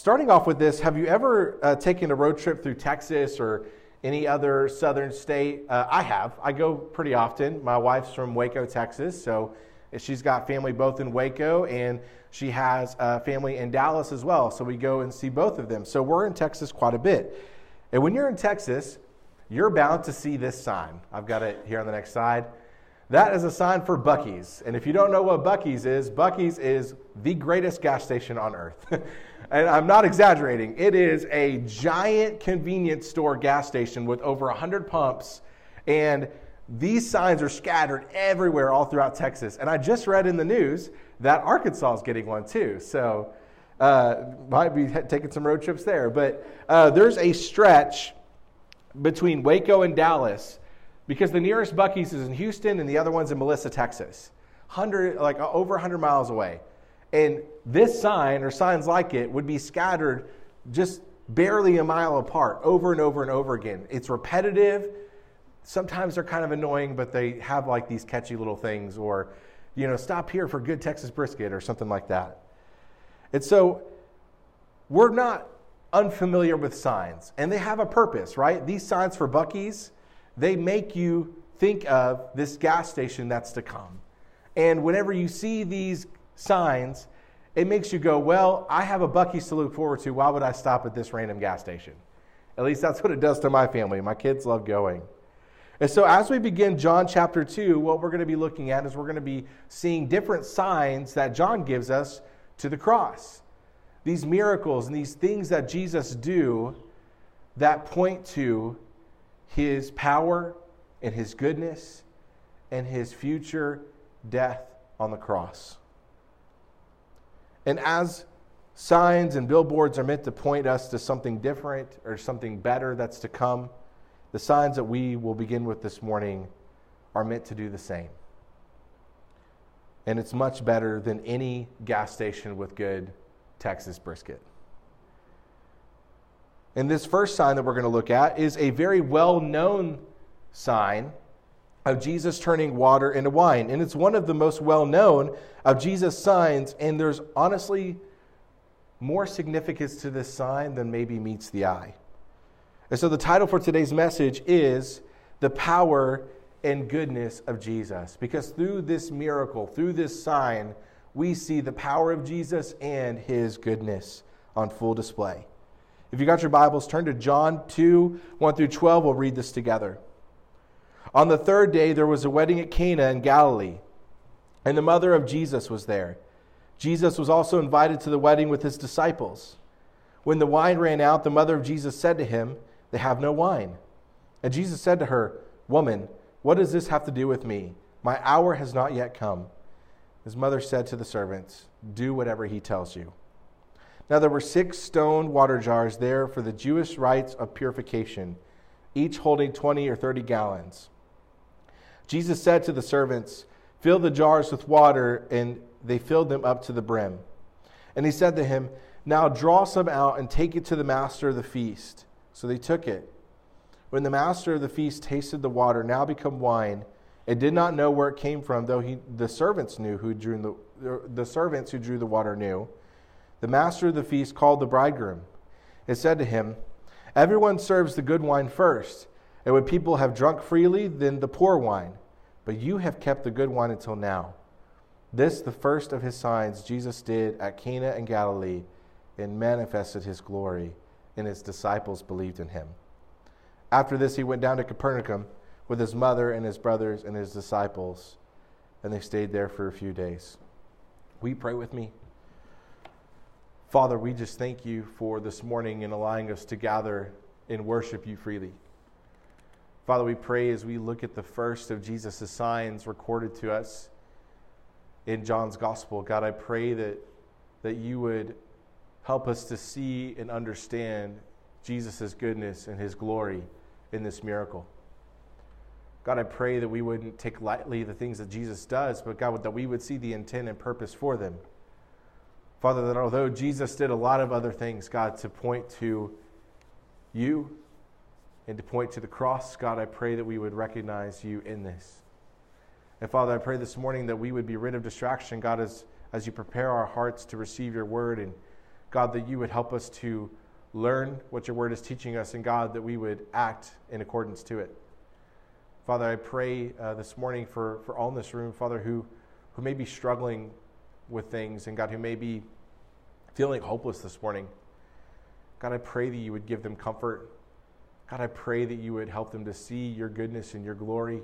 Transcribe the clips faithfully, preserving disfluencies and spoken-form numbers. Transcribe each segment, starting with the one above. starting off with this, have you ever uh, taken a road trip through Texas or any other southern state? Uh, I have. I go pretty often. My wife's from Waco, Texas, so she's got family both in Waco, and she has uh, family in Dallas as well, so we go and see both of them. So we're in Texas quite a bit. And when you're in Texas, you're bound to see this sign. I've got it here on the next slide. That is a sign for Buc-ee's. And if you don't know what Buc-ee's is, Buc-ee's is the greatest gas station on earth. And I'm not exaggerating. It is a giant convenience store gas station with over one hundred pumps. And these signs are scattered everywhere all throughout Texas. And I just read in the news that Arkansas is getting one too. So uh, might be taking some road trips there. But uh, there's a stretch between Waco and Dallas, because the nearest Buc-ee's is in Houston and the other one's in Melissa, Texas, hundred like over one hundred miles away. And this sign or signs like it would be scattered just barely a mile apart over and over and over again. It's repetitive. Sometimes they're kind of annoying, but they have like these catchy little things, or, you know, stop here for good Texas brisket or something like that. And so we're not unfamiliar with signs, and they have a purpose, right? These signs for Buc-ee's, they make you think of this gas station that's to come. And whenever you see these signs, it makes you go, well, I have a Buc-ee's to look forward to. Why would I stop at this random gas station? At least that's what it does to my family. My kids love going. And so as we begin John chapter two, what we're going to be looking at is we're going to be seeing different signs that John gives us to the cross. These miracles and these things that Jesus do that point to his power and his goodness and his future death on the cross. And as signs and billboards are meant to point us to something different or something better that's to come, the signs that we will begin with this morning are meant to do the same. And it's much better than any gas station with good Texas brisket. And this first sign that we're going to look at is a very well-known sign of Jesus turning water into wine. And it's one of the most well-known of Jesus' signs. And there's honestly more significance to this sign than maybe meets the eye. And so the title for today's message is The Power and Goodness of Jesus. Because through this miracle, through this sign, we see the power of Jesus and his goodness on full display. If you got your Bibles, turn to John two, one through twelve. We'll read this together. On the third day, there was a wedding at Cana in Galilee, and the mother of Jesus was there. Jesus was also invited to the wedding with his disciples. When the wine ran out, the mother of Jesus said to him, "They have no wine." And Jesus said to her, "Woman, what does this have to do with me? My hour has not yet come." His mother said to the servants, "Do whatever he tells you." Now there were six stone water jars there for the Jewish rites of purification, each holding twenty or thirty gallons. Jesus said to the servants, "Fill the jars with water," and they filled them up to the brim. And he said to him, "Now draw some out and take it to the master of the feast." So they took it. When the master of the feast tasted the water, now become wine, and did not know where it came from, though he, the servants knew who drew the, the servants who drew the water knew. The master of the feast called the bridegroom and said to him, "Everyone serves the good wine first, and when people have drunk freely, then the poor wine. But you have kept the good wine until now." This, the first of his signs, Jesus did at Cana in Galilee, and manifested his glory, and his disciples believed in him. After this, he went down to Capernaum with his mother and his brothers and his disciples, and they stayed there for a few days. Will you pray with me? Father, we just thank you for this morning and allowing us to gather and worship you freely. Father, we pray as we look at the first of Jesus' signs recorded to us in John's gospel. God, I pray that, that you would help us to see and understand Jesus' goodness and his glory in this miracle. God, I pray that we wouldn't take lightly the things that Jesus does, but God, that we would see the intent and purpose for them. Father, that although Jesus did a lot of other things, God, to point to you and to point to the cross, God, I pray that we would recognize you in this. And Father, I pray this morning that we would be rid of distraction, God, as, as you prepare our hearts to receive your word and God, that you would help us to learn what your word is teaching us, and God, that we would act in accordance to it. Father, I pray uh, this morning for, for all in this room, Father, who, who may be struggling with things, and God, who may be feeling hopeless this morning. God, I pray that you would give them comfort. God, I pray that you would help them to see your goodness and your glory.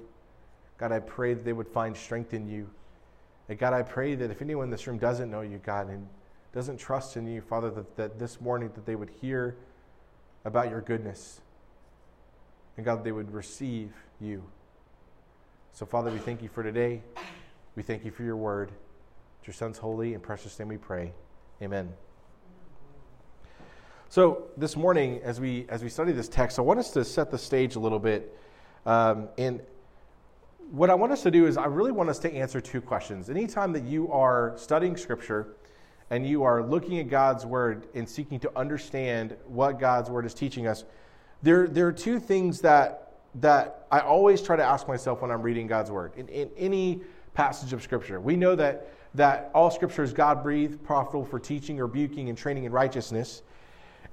God, I pray that they would find strength in you. And God, I pray that if anyone in this room doesn't know you, God, and doesn't trust in you, Father, that, that this morning that they would hear about your goodness. And God, they would receive you. So, Father, we thank you for today. We thank you for your word. It's your Son's holy and precious name we pray. Amen. So this morning, as we as we study this text, I want us to set the stage a little bit. Um, and what I want us to do is I really want us to answer two questions. Anytime that you are studying Scripture and you are looking at God's Word and seeking to understand what God's Word is teaching us, there, there are two things that, that I always try to ask myself when I'm reading God's Word. In, in any passage of Scripture, we know that, that all Scripture is God-breathed, profitable for teaching, rebuking, and training in righteousness.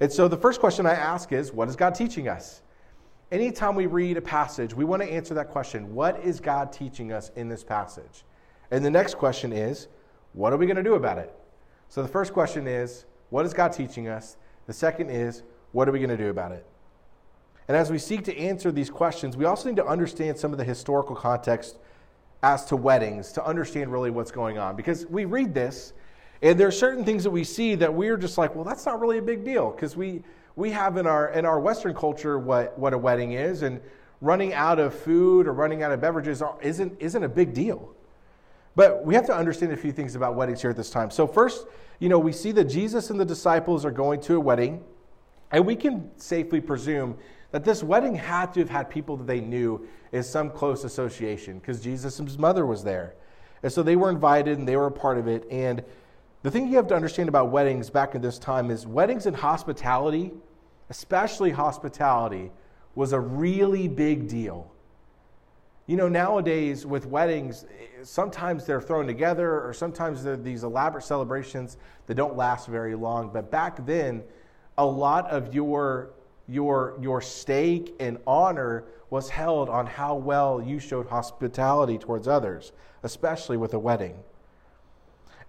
And so the first question I ask is, what is God teaching us? Anytime we read a passage, we want to answer that question. What is God teaching us in this passage? And the next question is, what are we going to do about it? So the first question is, what is God teaching us? The second is, what are we going to do about it? And as we seek to answer these questions, we also need to understand some of the historical context as to weddings, to understand really what's going on. Because we read this, and there are certain things that we see that we're just like, well, that's not really a big deal, because we we have in our in our Western culture what, what a wedding is, and running out of food or running out of beverages isn't isn't a big deal. But we have to understand a few things about weddings here at this time. So first, you know, we see that Jesus and the disciples are going to a wedding, and we can safely presume that this wedding had to have had people that they knew in some close association, because Jesus and his mother was there. And so they were invited and they were a part of it. And the thing you have to understand about weddings back in this time is weddings and hospitality, especially hospitality, was a really big deal. You know, nowadays with weddings, sometimes they're thrown together, or sometimes they're these elaborate celebrations that don't last very long. But back then, a lot of your Your, your stake and honor was held on how well you showed hospitality towards others, especially with a wedding.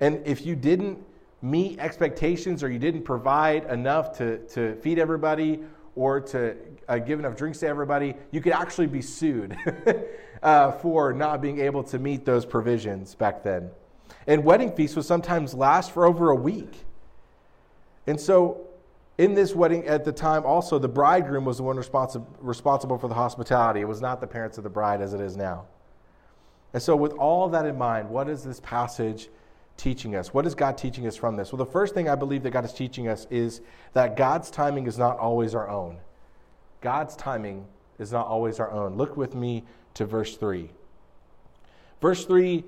And if you didn't meet expectations, or you didn't provide enough to, to feed everybody, or to uh, give enough drinks to everybody, you could actually be sued uh, for not being able to meet those provisions back then. And wedding feasts would sometimes last for over a week. And so in this wedding at the time, also, the bridegroom was the one responsi- responsible for the hospitality. It was not the parents of the bride as it is now. And so with all that in mind, what is this passage teaching us? What is God teaching us from this? Well, the first thing I believe that God is teaching us is that God's timing is not always our own. God's timing is not always our own. Look with me to verse three. Verse three,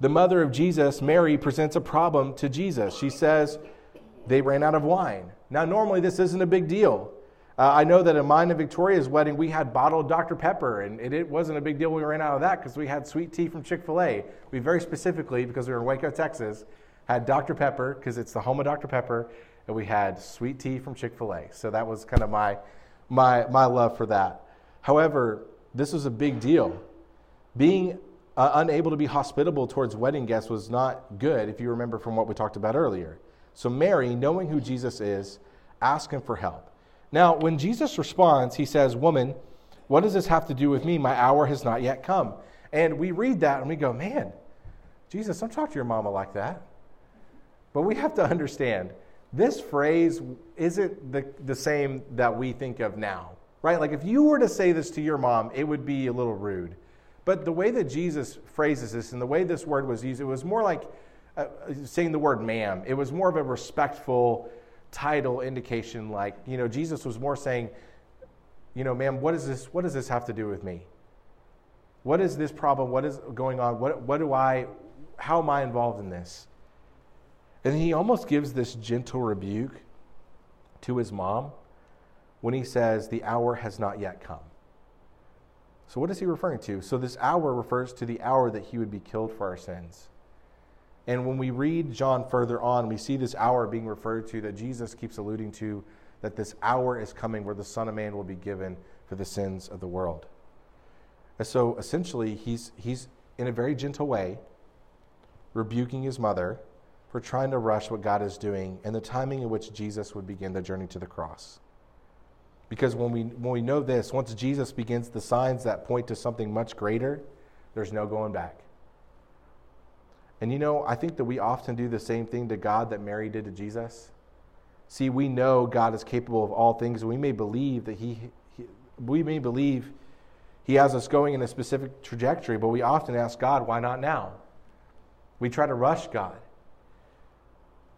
the mother of Jesus, Mary, presents a problem to Jesus. She says, they ran out of wine. Now, normally this isn't a big deal. Uh, I know that in mine and Victoria's wedding, we had bottled Doctor Pepper, and it, it wasn't a big deal we ran out of that, because we had sweet tea from Chick-fil-A. We very specifically, because we were in Waco, Texas, had Doctor Pepper, because it's the home of Doctor Pepper, and we had sweet tea from Chick-fil-A. So that was kind of my, my, my love for that. However, this was a big deal. Being uh, unable to be hospitable towards wedding guests was not good, if you remember from what we talked about earlier. So Mary, knowing who Jesus is, asked him for help. Now, when Jesus responds, he says, woman, what does this have to do with me? My hour has not yet come. And we read that and we go, man, Jesus, don't talk to your mama like that. But we have to understand, this phrase isn't the, the same that we think of now, right? Like if you were to say this to your mom, it would be a little rude. But the way that Jesus phrases this and the way this word was used, it was more like Uh, saying the word ma'am. It was more of a respectful title indication, like, you know, Jesus was more saying, you know, ma'am, what is this, what does this have to do with me? What is this problem? What is going on? What, what do I, how am I involved in this? And he almost gives this gentle rebuke to his mom when he says, the hour has not yet come. So what is he referring to? So this hour refers to the hour that he would be killed for our sins. And when we read John further on, we see this hour being referred to that Jesus keeps alluding to, that this hour is coming where the Son of Man will be given for the sins of the world. And so essentially, he's, he's in a very gentle way rebuking his mother for trying to rush what God is doing and the timing in which Jesus would begin the journey to the cross. Because when we, when we know this, once Jesus begins the signs that point to something much greater, there's no going back. And you know, I think that we often do the same thing to God that Mary did to Jesus. See, we know God is capable of all things. We may believe that he, he we may believe he has us going in a specific trajectory, but we often ask God, why not now? We try to rush God.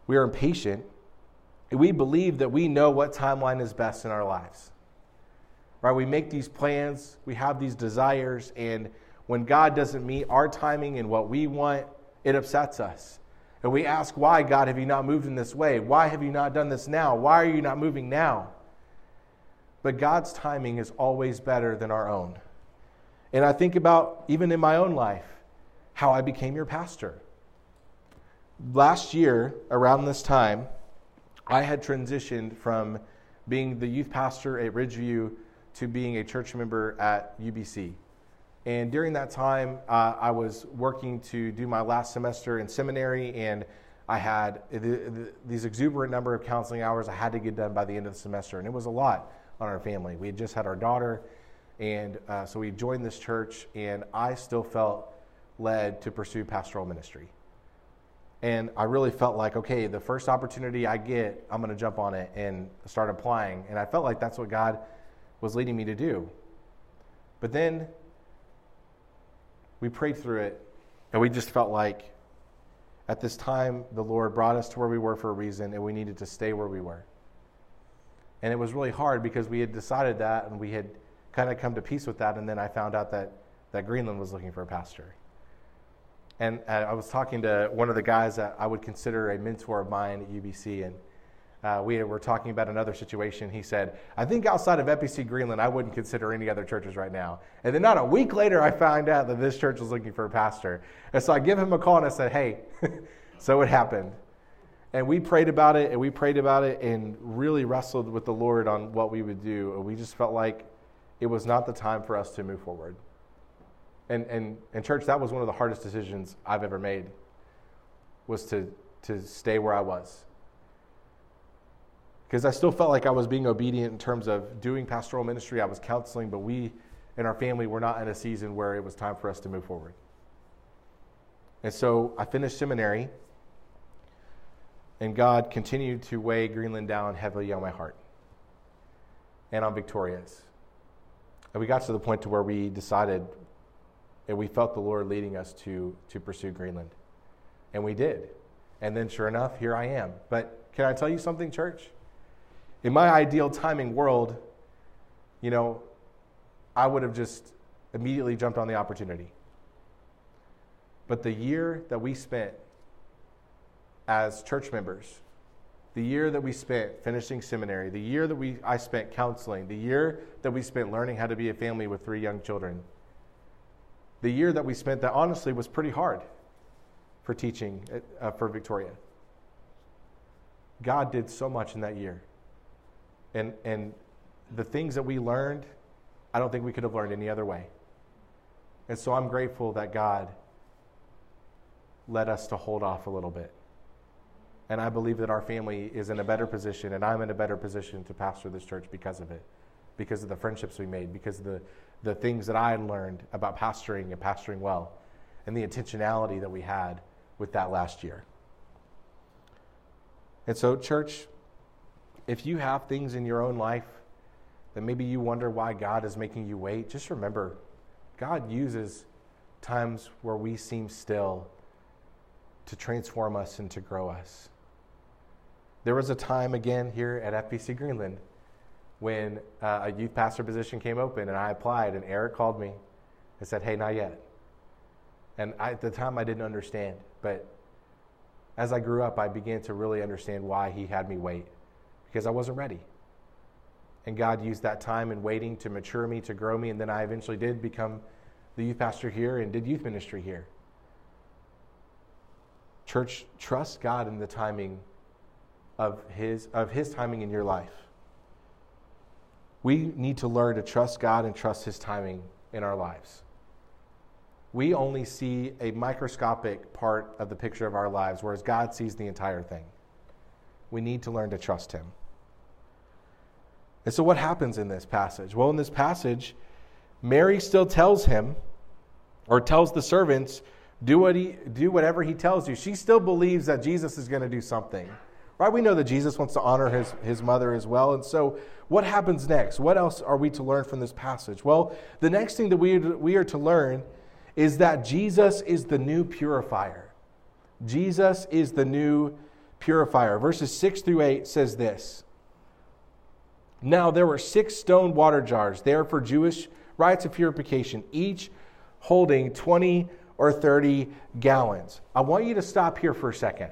We are impatient. And we believe that we know what timeline is best in our lives. Right? We make these plans, we have these desires, and when God doesn't meet our timing and what we want, it upsets us. And we ask, why, God, have you not moved in this way? Why have you not done this now? Why are you not moving now? But God's timing is always better than our own. And I think about, even in my own life, how I became your pastor. Last year, around this time, I had transitioned from being the youth pastor at Ridgeview to being a church member at U B C. And during that time, uh, I was working to do my last semester in seminary, and I had th- th- these exuberant number of counseling hours I had to get done by the end of the semester. And it was a lot on our family. We had just had our daughter, and uh, so we joined this church, and I still felt led to pursue pastoral ministry. And I really felt like, okay, the first opportunity I get, I'm going to jump on it and start applying. And I felt like that's what God was leading me to do. But then we prayed through it, and we just felt like at this time, the Lord brought us to where we were for a reason, and we needed to stay where we were. And it was really hard because we had decided that, and we had kind of come to peace with that, and then I found out that, that Greenland was looking for a pastor. And uh, I was talking to one of the guys that I would consider a mentor of mine at U B C, and uh, we were talking about another situation. He said, I think outside of F P C Greenland, I wouldn't consider any other churches right now. And then not a week later, I found out that this church was looking for a pastor. And so I give him a call, and I said, hey, so it happened. And we prayed about it, and we prayed about it, and really wrestled with the Lord on what we would do. And we just felt like it was not the time for us to move forward. And, and and church, that was one of the hardest decisions I've ever made, was to, to stay where I was. Because I still felt like I was being obedient in terms of doing pastoral ministry. I was counseling, but we and our family were not in a season where it was time for us to move forward. And so I finished seminary, and God continued to weigh Greenland down heavily on my heart and on Victoria's. And we got to the point to where we decided, and we felt the Lord leading us to, to pursue Greenland. And we did. And then sure enough, here I am. But can I tell you something, church? In my ideal timing world, you know, I would have just immediately jumped on the opportunity. But the year that we spent as church members, the year that we spent finishing seminary, the year that we I spent counseling, the year that we spent learning how to be a family with three young children, the year that we spent that honestly was pretty hard for teaching uh, for Victoria. God did so much in that year. And, and the things that we learned, I don't think we could have learned any other way. And so I'm grateful that God led us to hold off a little bit. And I believe that our family is in a better position, and I'm in a better position to pastor this church because of it, because of the friendships we made, because of the the things that I learned about pastoring and pastoring well, and the intentionality that we had with that last year. And so, church, if you have things in your own life that maybe you wonder why God is making you wait, just remember, God uses times where we seem still to transform us and to grow us. There was a time again here at F P C Greenland when uh, a youth pastor position came open, and I applied, and Eric called me and said, hey, not yet. And I, at the time, I didn't understand. But as I grew up, I began to really understand why he had me wait, because I wasn't ready. And God used that time in waiting to mature me, to grow me, and then I eventually did become the youth pastor here and did youth ministry here. Church, trust God in the timing of his, of his timing in your life. We need to learn to trust God and trust his timing in our lives. We only see a microscopic part of the picture of our lives, whereas God sees the entire thing. We need to learn to trust him. And so what happens in this passage? Well, in this passage, Mary still tells him, or tells the servants, do what he, do whatever he tells you. She still believes that Jesus is going to do something. Right? We know that Jesus wants to honor his, his mother as well. And so what happens next? What else are we to learn from this passage? Well, the next thing that we, we are to learn is that Jesus is the new purifier. Jesus is the new purifier. Verses six through eight says this. Now there were six stone water jars there for Jewish rites of purification, each holding twenty or thirty gallons. I want you to stop here for a second.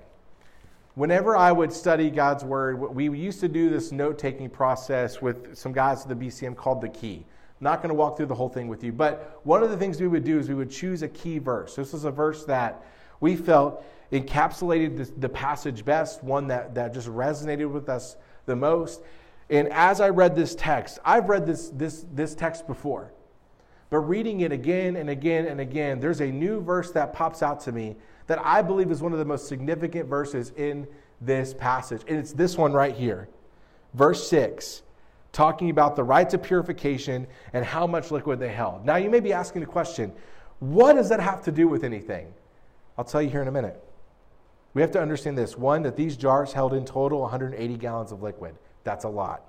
Whenever I would study God's word, we used to do this note-taking process with some guys at the B C M called the key. I'm not going to walk through the whole thing with you, but one of the things we would do is we would choose a key verse. This was a verse that we felt encapsulated the, the passage best, one that, that just resonated with us the most. And as I read this text, I've read this, this, this text before, but reading it again and again and again, there's a new verse that pops out to me that I believe is one of the most significant verses in this passage. And it's this one right here, verse six, talking about the rites of purification and how much liquid they held. Now, you may be asking the question, what does that have to do with anything? I'll tell you here in a minute. We have to understand this. One, that these jars held in total one hundred eighty gallons of liquid. That's a lot.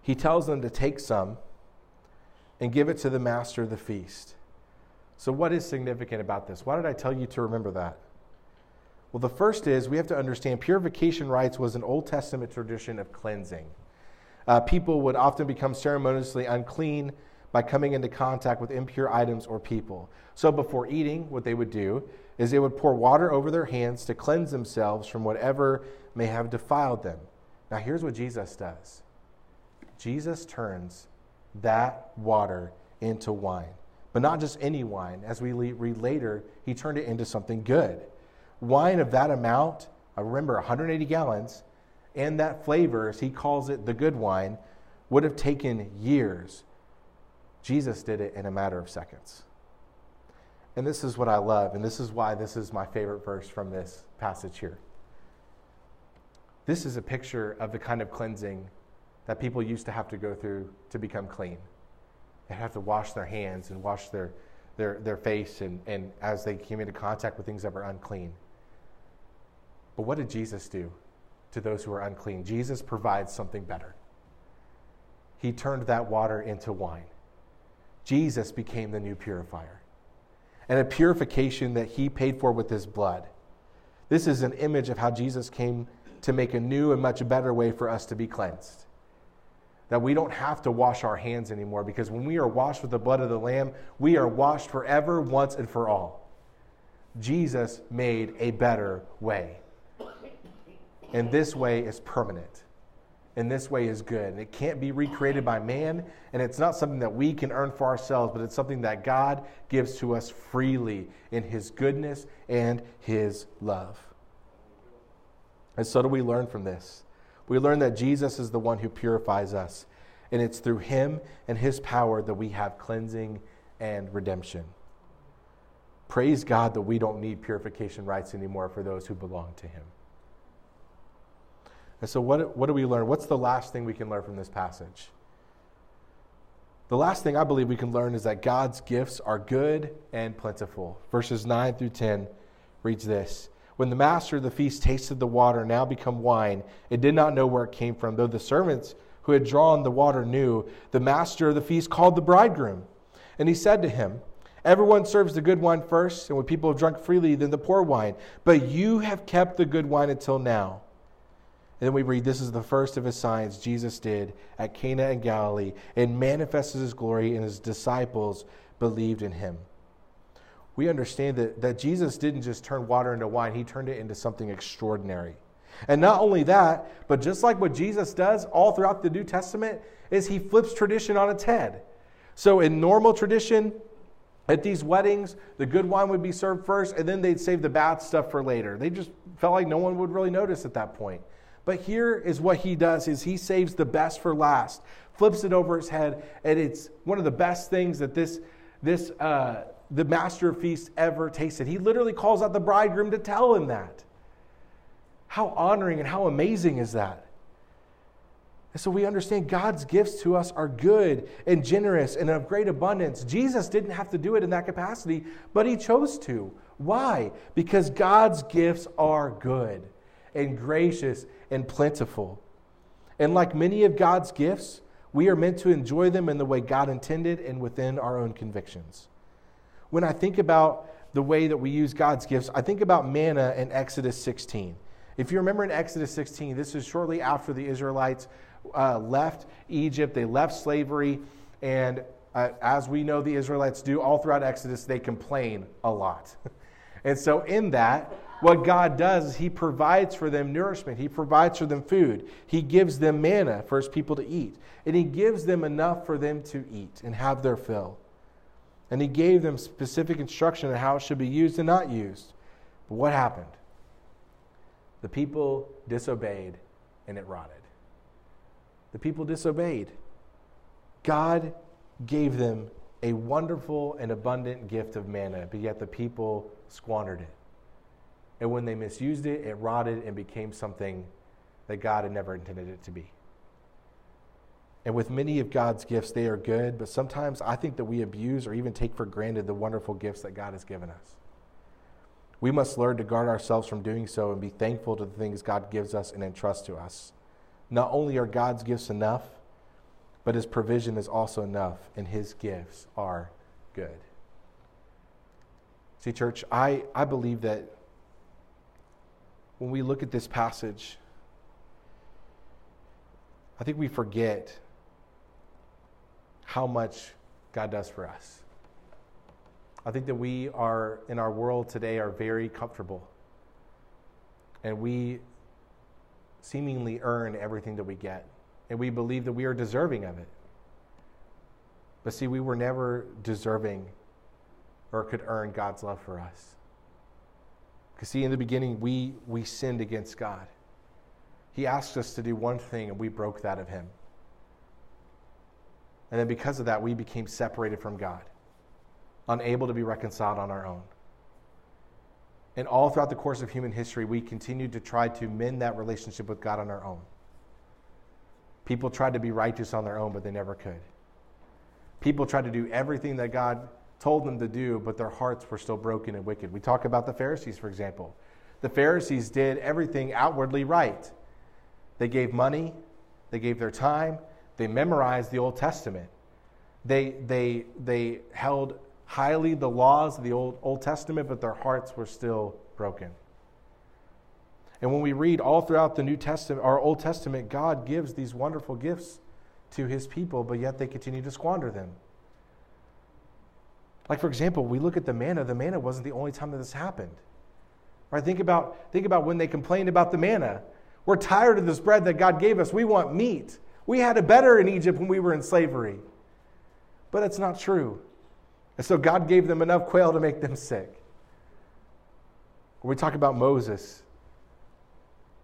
He tells them to take some and give it to the master of the feast. So what is significant about this? Why did I tell you to remember that? Well, the first is we have to understand purification rites was an Old Testament tradition of cleansing. Uh, people would often become ceremoniously unclean by coming into contact with impure items or people. So before eating, what they would do is they would pour water over their hands to cleanse themselves from whatever may have defiled them. Now here's what Jesus does. Jesus turns that water into wine. But not just any wine. As we read later, he turned it into something good. Wine of that amount, I remember one hundred eighty gallons, and that flavor, as he calls it the good wine, would have taken years. Jesus did it in a matter of seconds. And this is what I love, and this is why this is my favorite verse from this passage here. This is a picture of the kind of cleansing that people used to have to go through to become clean. They'd have to wash their hands and wash their, their, their face and, and as they came into contact with things that were unclean. But what did Jesus do to those who were unclean? Jesus provides something better. He turned that water into wine. Jesus became the new purifier, and a purification that he paid for with his blood. This is an image of how Jesus came to make a new and much better way for us to be cleansed. That we don't have to wash our hands anymore, because when we are washed with the blood of the Lamb, we are washed forever, once and for all. Jesus made a better way. And this way is permanent. And this way is good. And it can't be recreated by man. And it's not something that we can earn for ourselves, but it's something that God gives to us freely in his goodness and his love. And so do we learn from this. We learn that Jesus is the one who purifies us, and it's through him and his power that we have cleansing and redemption. Praise God that we don't need purification rites anymore for those who belong to him. And so what, what do we learn? What's the last thing we can learn from this passage? The last thing I believe we can learn is that God's gifts are good and plentiful. Verses nine through ten reads this. When the master of the feast tasted the water, now become wine, it did not know where it came from. Though the servants who had drawn the water knew, the master of the feast called the bridegroom. And he said to him, everyone serves the good wine first, and when people have drunk freely, then the poor wine. But you have kept the good wine until now. And then we read, this is the first of his signs Jesus did at Cana in Galilee, and manifested his glory, and his disciples believed in him. We understand that, that Jesus didn't just turn water into wine. He turned it into something extraordinary. And not only that, but just like what Jesus does all throughout the New Testament, is he flips tradition on its head. So in normal tradition, At these weddings, the good wine would be served first, and then they'd save the bad stuff for later. They just felt like no one would really notice at that point. But here is what he does, is he saves the best for last, flips it over his head, and it's one of the best things that this, this uh, the master of feasts ever tasted. He literally calls out the bridegroom to tell him that. How honoring and how amazing is that? And so we understand God's gifts to us are good and generous and of great abundance. Jesus didn't have to do it in that capacity, but he chose to. Why? Because God's gifts are good and gracious and plentiful. And like many of God's gifts, we are meant to enjoy them in the way God intended and within our own convictions. When I think about the way that we use God's gifts, I think about manna in Exodus sixteen. If you remember in Exodus sixteen, this is shortly after the Israelites Uh, left Egypt, they left slavery, and uh, as we know the Israelites do all throughout Exodus, they complain a lot. And so in that, what God does is he provides for them nourishment. He provides for them food. He gives them manna for his people to eat, and he gives them enough for them to eat and have their fill. And he gave them specific instruction on how it should be used and not used. But what happened? The people disobeyed, and it rotted. The people disobeyed. God gave them a wonderful and abundant gift of manna, but yet the people squandered it. And when they misused it, it rotted and became something that God had never intended it to be. And with many of God's gifts, they are good, but sometimes I think that we abuse or even take for granted the wonderful gifts that God has given us. We must learn to guard ourselves from doing so and be thankful to the things God gives us and entrusts to us. Not only are God's gifts enough, but his provision is also enough, and his gifts are good. See, church, I, I believe that when we look at this passage, I think we forget how much God does for us. I think that we are, in our world today, are very comfortable, and we seemingly earn everything that we get, and we believe that we are deserving of it. But see, we were never deserving or could earn God's love for us. Because see, in the beginning, we we sinned against God. He asked us to do one thing, and we broke that of him. And then because of that, we became separated from God, unable to be reconciled on our own. And all throughout the course of human history, we continued to try to mend that relationship with God on our own. People tried to be righteous on their own, but they never could. People tried to do everything that God told them to do, but their hearts were still broken and wicked. We talk about the Pharisees, for example. The Pharisees did everything outwardly right. They gave money. They gave their time. They memorized the Old Testament. They, they, they held highly the laws of the Old, Old Testament, but their hearts were still broken. And when we read all throughout the New Testament, our Old Testament, God gives these wonderful gifts to his people, but yet they continue to squander them. Like, for example, we look at the manna. The manna wasn't the only time that this happened. Right? Think about, think about when they complained about the manna. We're tired of this bread that God gave us. We want meat. We had it better in Egypt when we were in slavery. But it's not true. And so God gave them enough quail to make them sick. When we talk about Moses,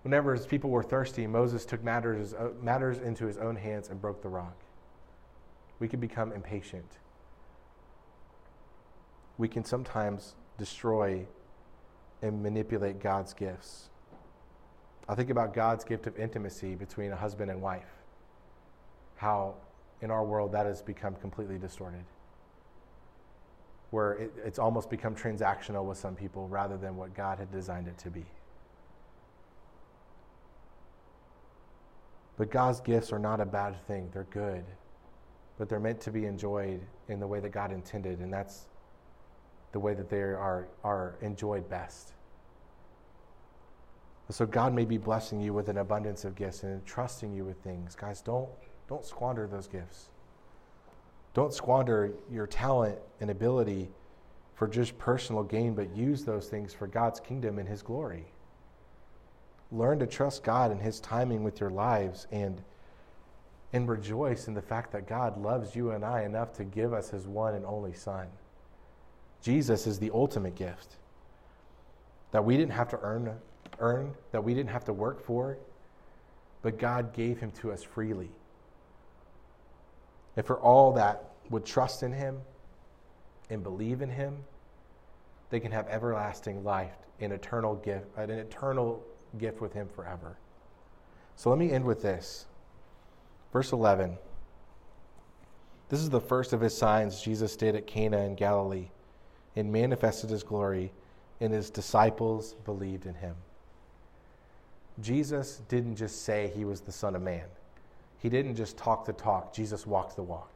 whenever his people were thirsty, Moses took matters, matters into his own hands and broke the rock. We can become impatient. We can sometimes destroy and manipulate God's gifts. I think about God's gift of intimacy between a husband and wife, how in our world that has become completely distorted, where it, it's almost become transactional with some people rather than what God had designed it to be. But God's gifts are not a bad thing. They're good, but they're meant to be enjoyed in the way that God intended, and that's the way that they are, are enjoyed best. So God may be blessing you with an abundance of gifts and entrusting you with things. Guys, don't, don't squander those gifts. Don't squander your talent and ability for just personal gain, but use those things for God's kingdom and his glory. Learn to trust God and his timing with your lives, and, and rejoice in the fact that God loves you and I enough to give us his one and only Son Jesus is the ultimate gift that we didn't have to earn, earn, that we didn't have to work for, but God gave him to us freely. And for all that would trust in him and believe in him, they can have everlasting life, an eternal gift, an eternal gift with him forever. So let me end with this. Verse eleven. This is the first of his signs Jesus did at Cana in Galilee, and manifested his glory, and his disciples believed in him. Jesus didn't just say he was the Son of Man. He didn't just talk the talk. Jesus walked the walk.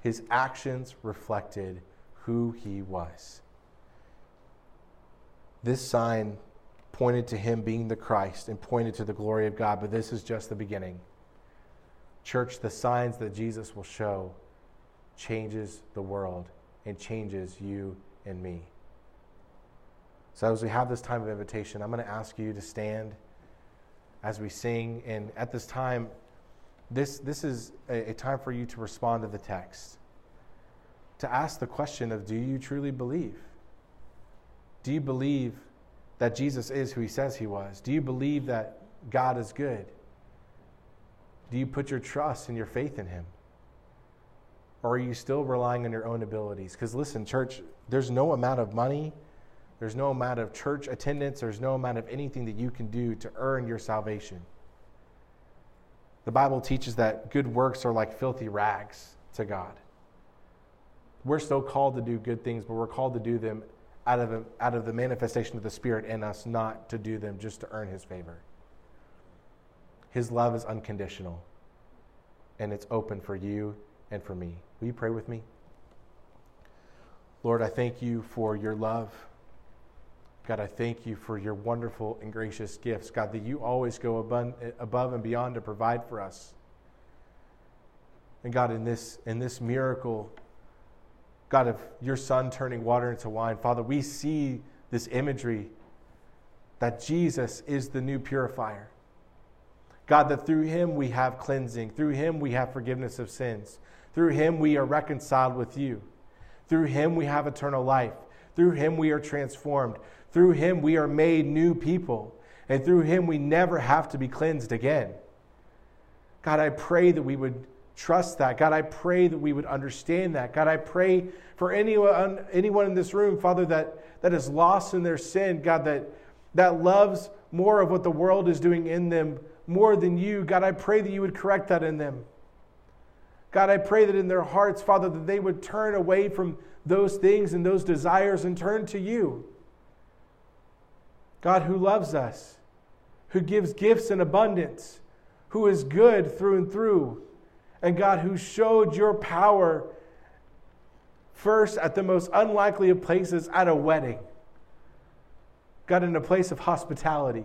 His actions reflected who he was. This sign pointed to him being the Christ and pointed to the glory of God, but this is just the beginning. Church, the signs that Jesus will show changes the world and changes you and me. So as we have this time of invitation, I'm going to ask you to stand as we sing. And at this time, this, this is a, a time for you to respond to the text, to ask the question of, do you truly believe? Do you believe that Jesus is who he says he was? Do you believe that God is good? Do you put your trust and your faith in him? Or are you still relying on your own abilities? Because listen, church, there's no amount of money, there's no amount of church attendance, there's no amount of anything that you can do to earn your salvation. The Bible teaches that good works are like filthy rags to God. We're still called to do good things, but we're called to do them Out of, out of the manifestation of the Spirit in us, not to do them just to earn his favor. His love is unconditional, and it's open for you and for me. Will you pray with me? Lord, I thank you for your love. God, I thank you for your wonderful and gracious gifts. God, that you always go above, above and beyond to provide for us. And God, in this, in this miracle, God, of your Son turning water into wine, Father, we see this imagery that Jesus is the new purifier. God, that through him we have cleansing. Through him we have forgiveness of sins. Through him we are reconciled with you. Through him we have eternal life. Through him we are transformed. Through him we are made new people. And through him we never have to be cleansed again. God, I pray that we would trust that. God, I pray that we would understand that. God, I pray for anyone, anyone in this room, Father, that, that is lost in their sin, God, that, that loves more of what the world is doing in them more than you. God, I pray that you would correct that in them. God, I pray that in their hearts, Father, that they would turn away from those things and those desires and turn to you. God, who loves us, who gives gifts in abundance, who is good through and through, and God, who showed your power first at the most unlikely of places, at a wedding. God, in a place of hospitality.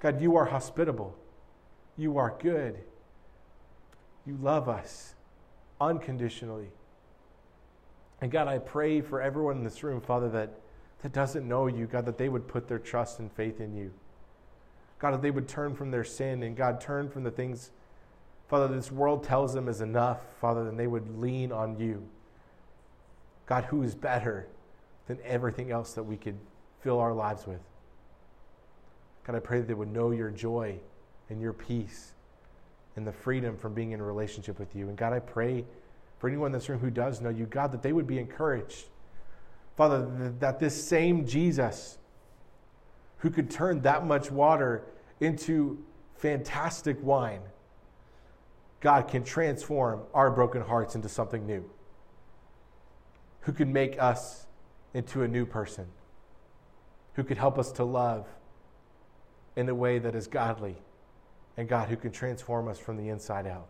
God, you are hospitable. You are good. You love us unconditionally. And God, I pray for everyone in this room, Father, that, that doesn't know you, God, that they would put their trust and faith in you. God, that they would turn from their sin, and God, turn from the things, Father, this world tells them is enough, Father, then they would lean on you. God, who is better than everything else that we could fill our lives with. God, I pray that they would know your joy and your peace and the freedom from being in a relationship with you. And God, I pray for anyone in this room who does know you, God, that they would be encouraged. Father, that this same Jesus who could turn that much water into fantastic wine, God, can transform our broken hearts into something new. Who can make us into a new person? Who could help us to love in a way that is godly? And God, who can transform us from the inside out.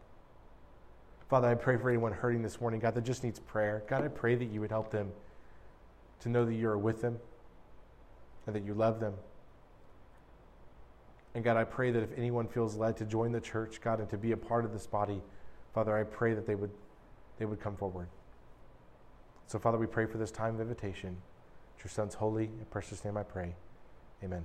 Father, I pray for anyone hurting this morning, God, that just needs prayer. God, I pray that you would help them to know that you are with them and that you love them. And God, I pray that if anyone feels led to join the church, God, and to be a part of this body, Father, I pray that they would, they would come forward. So, Father, we pray for this time of invitation. In your Son's holy and precious name I pray. Amen.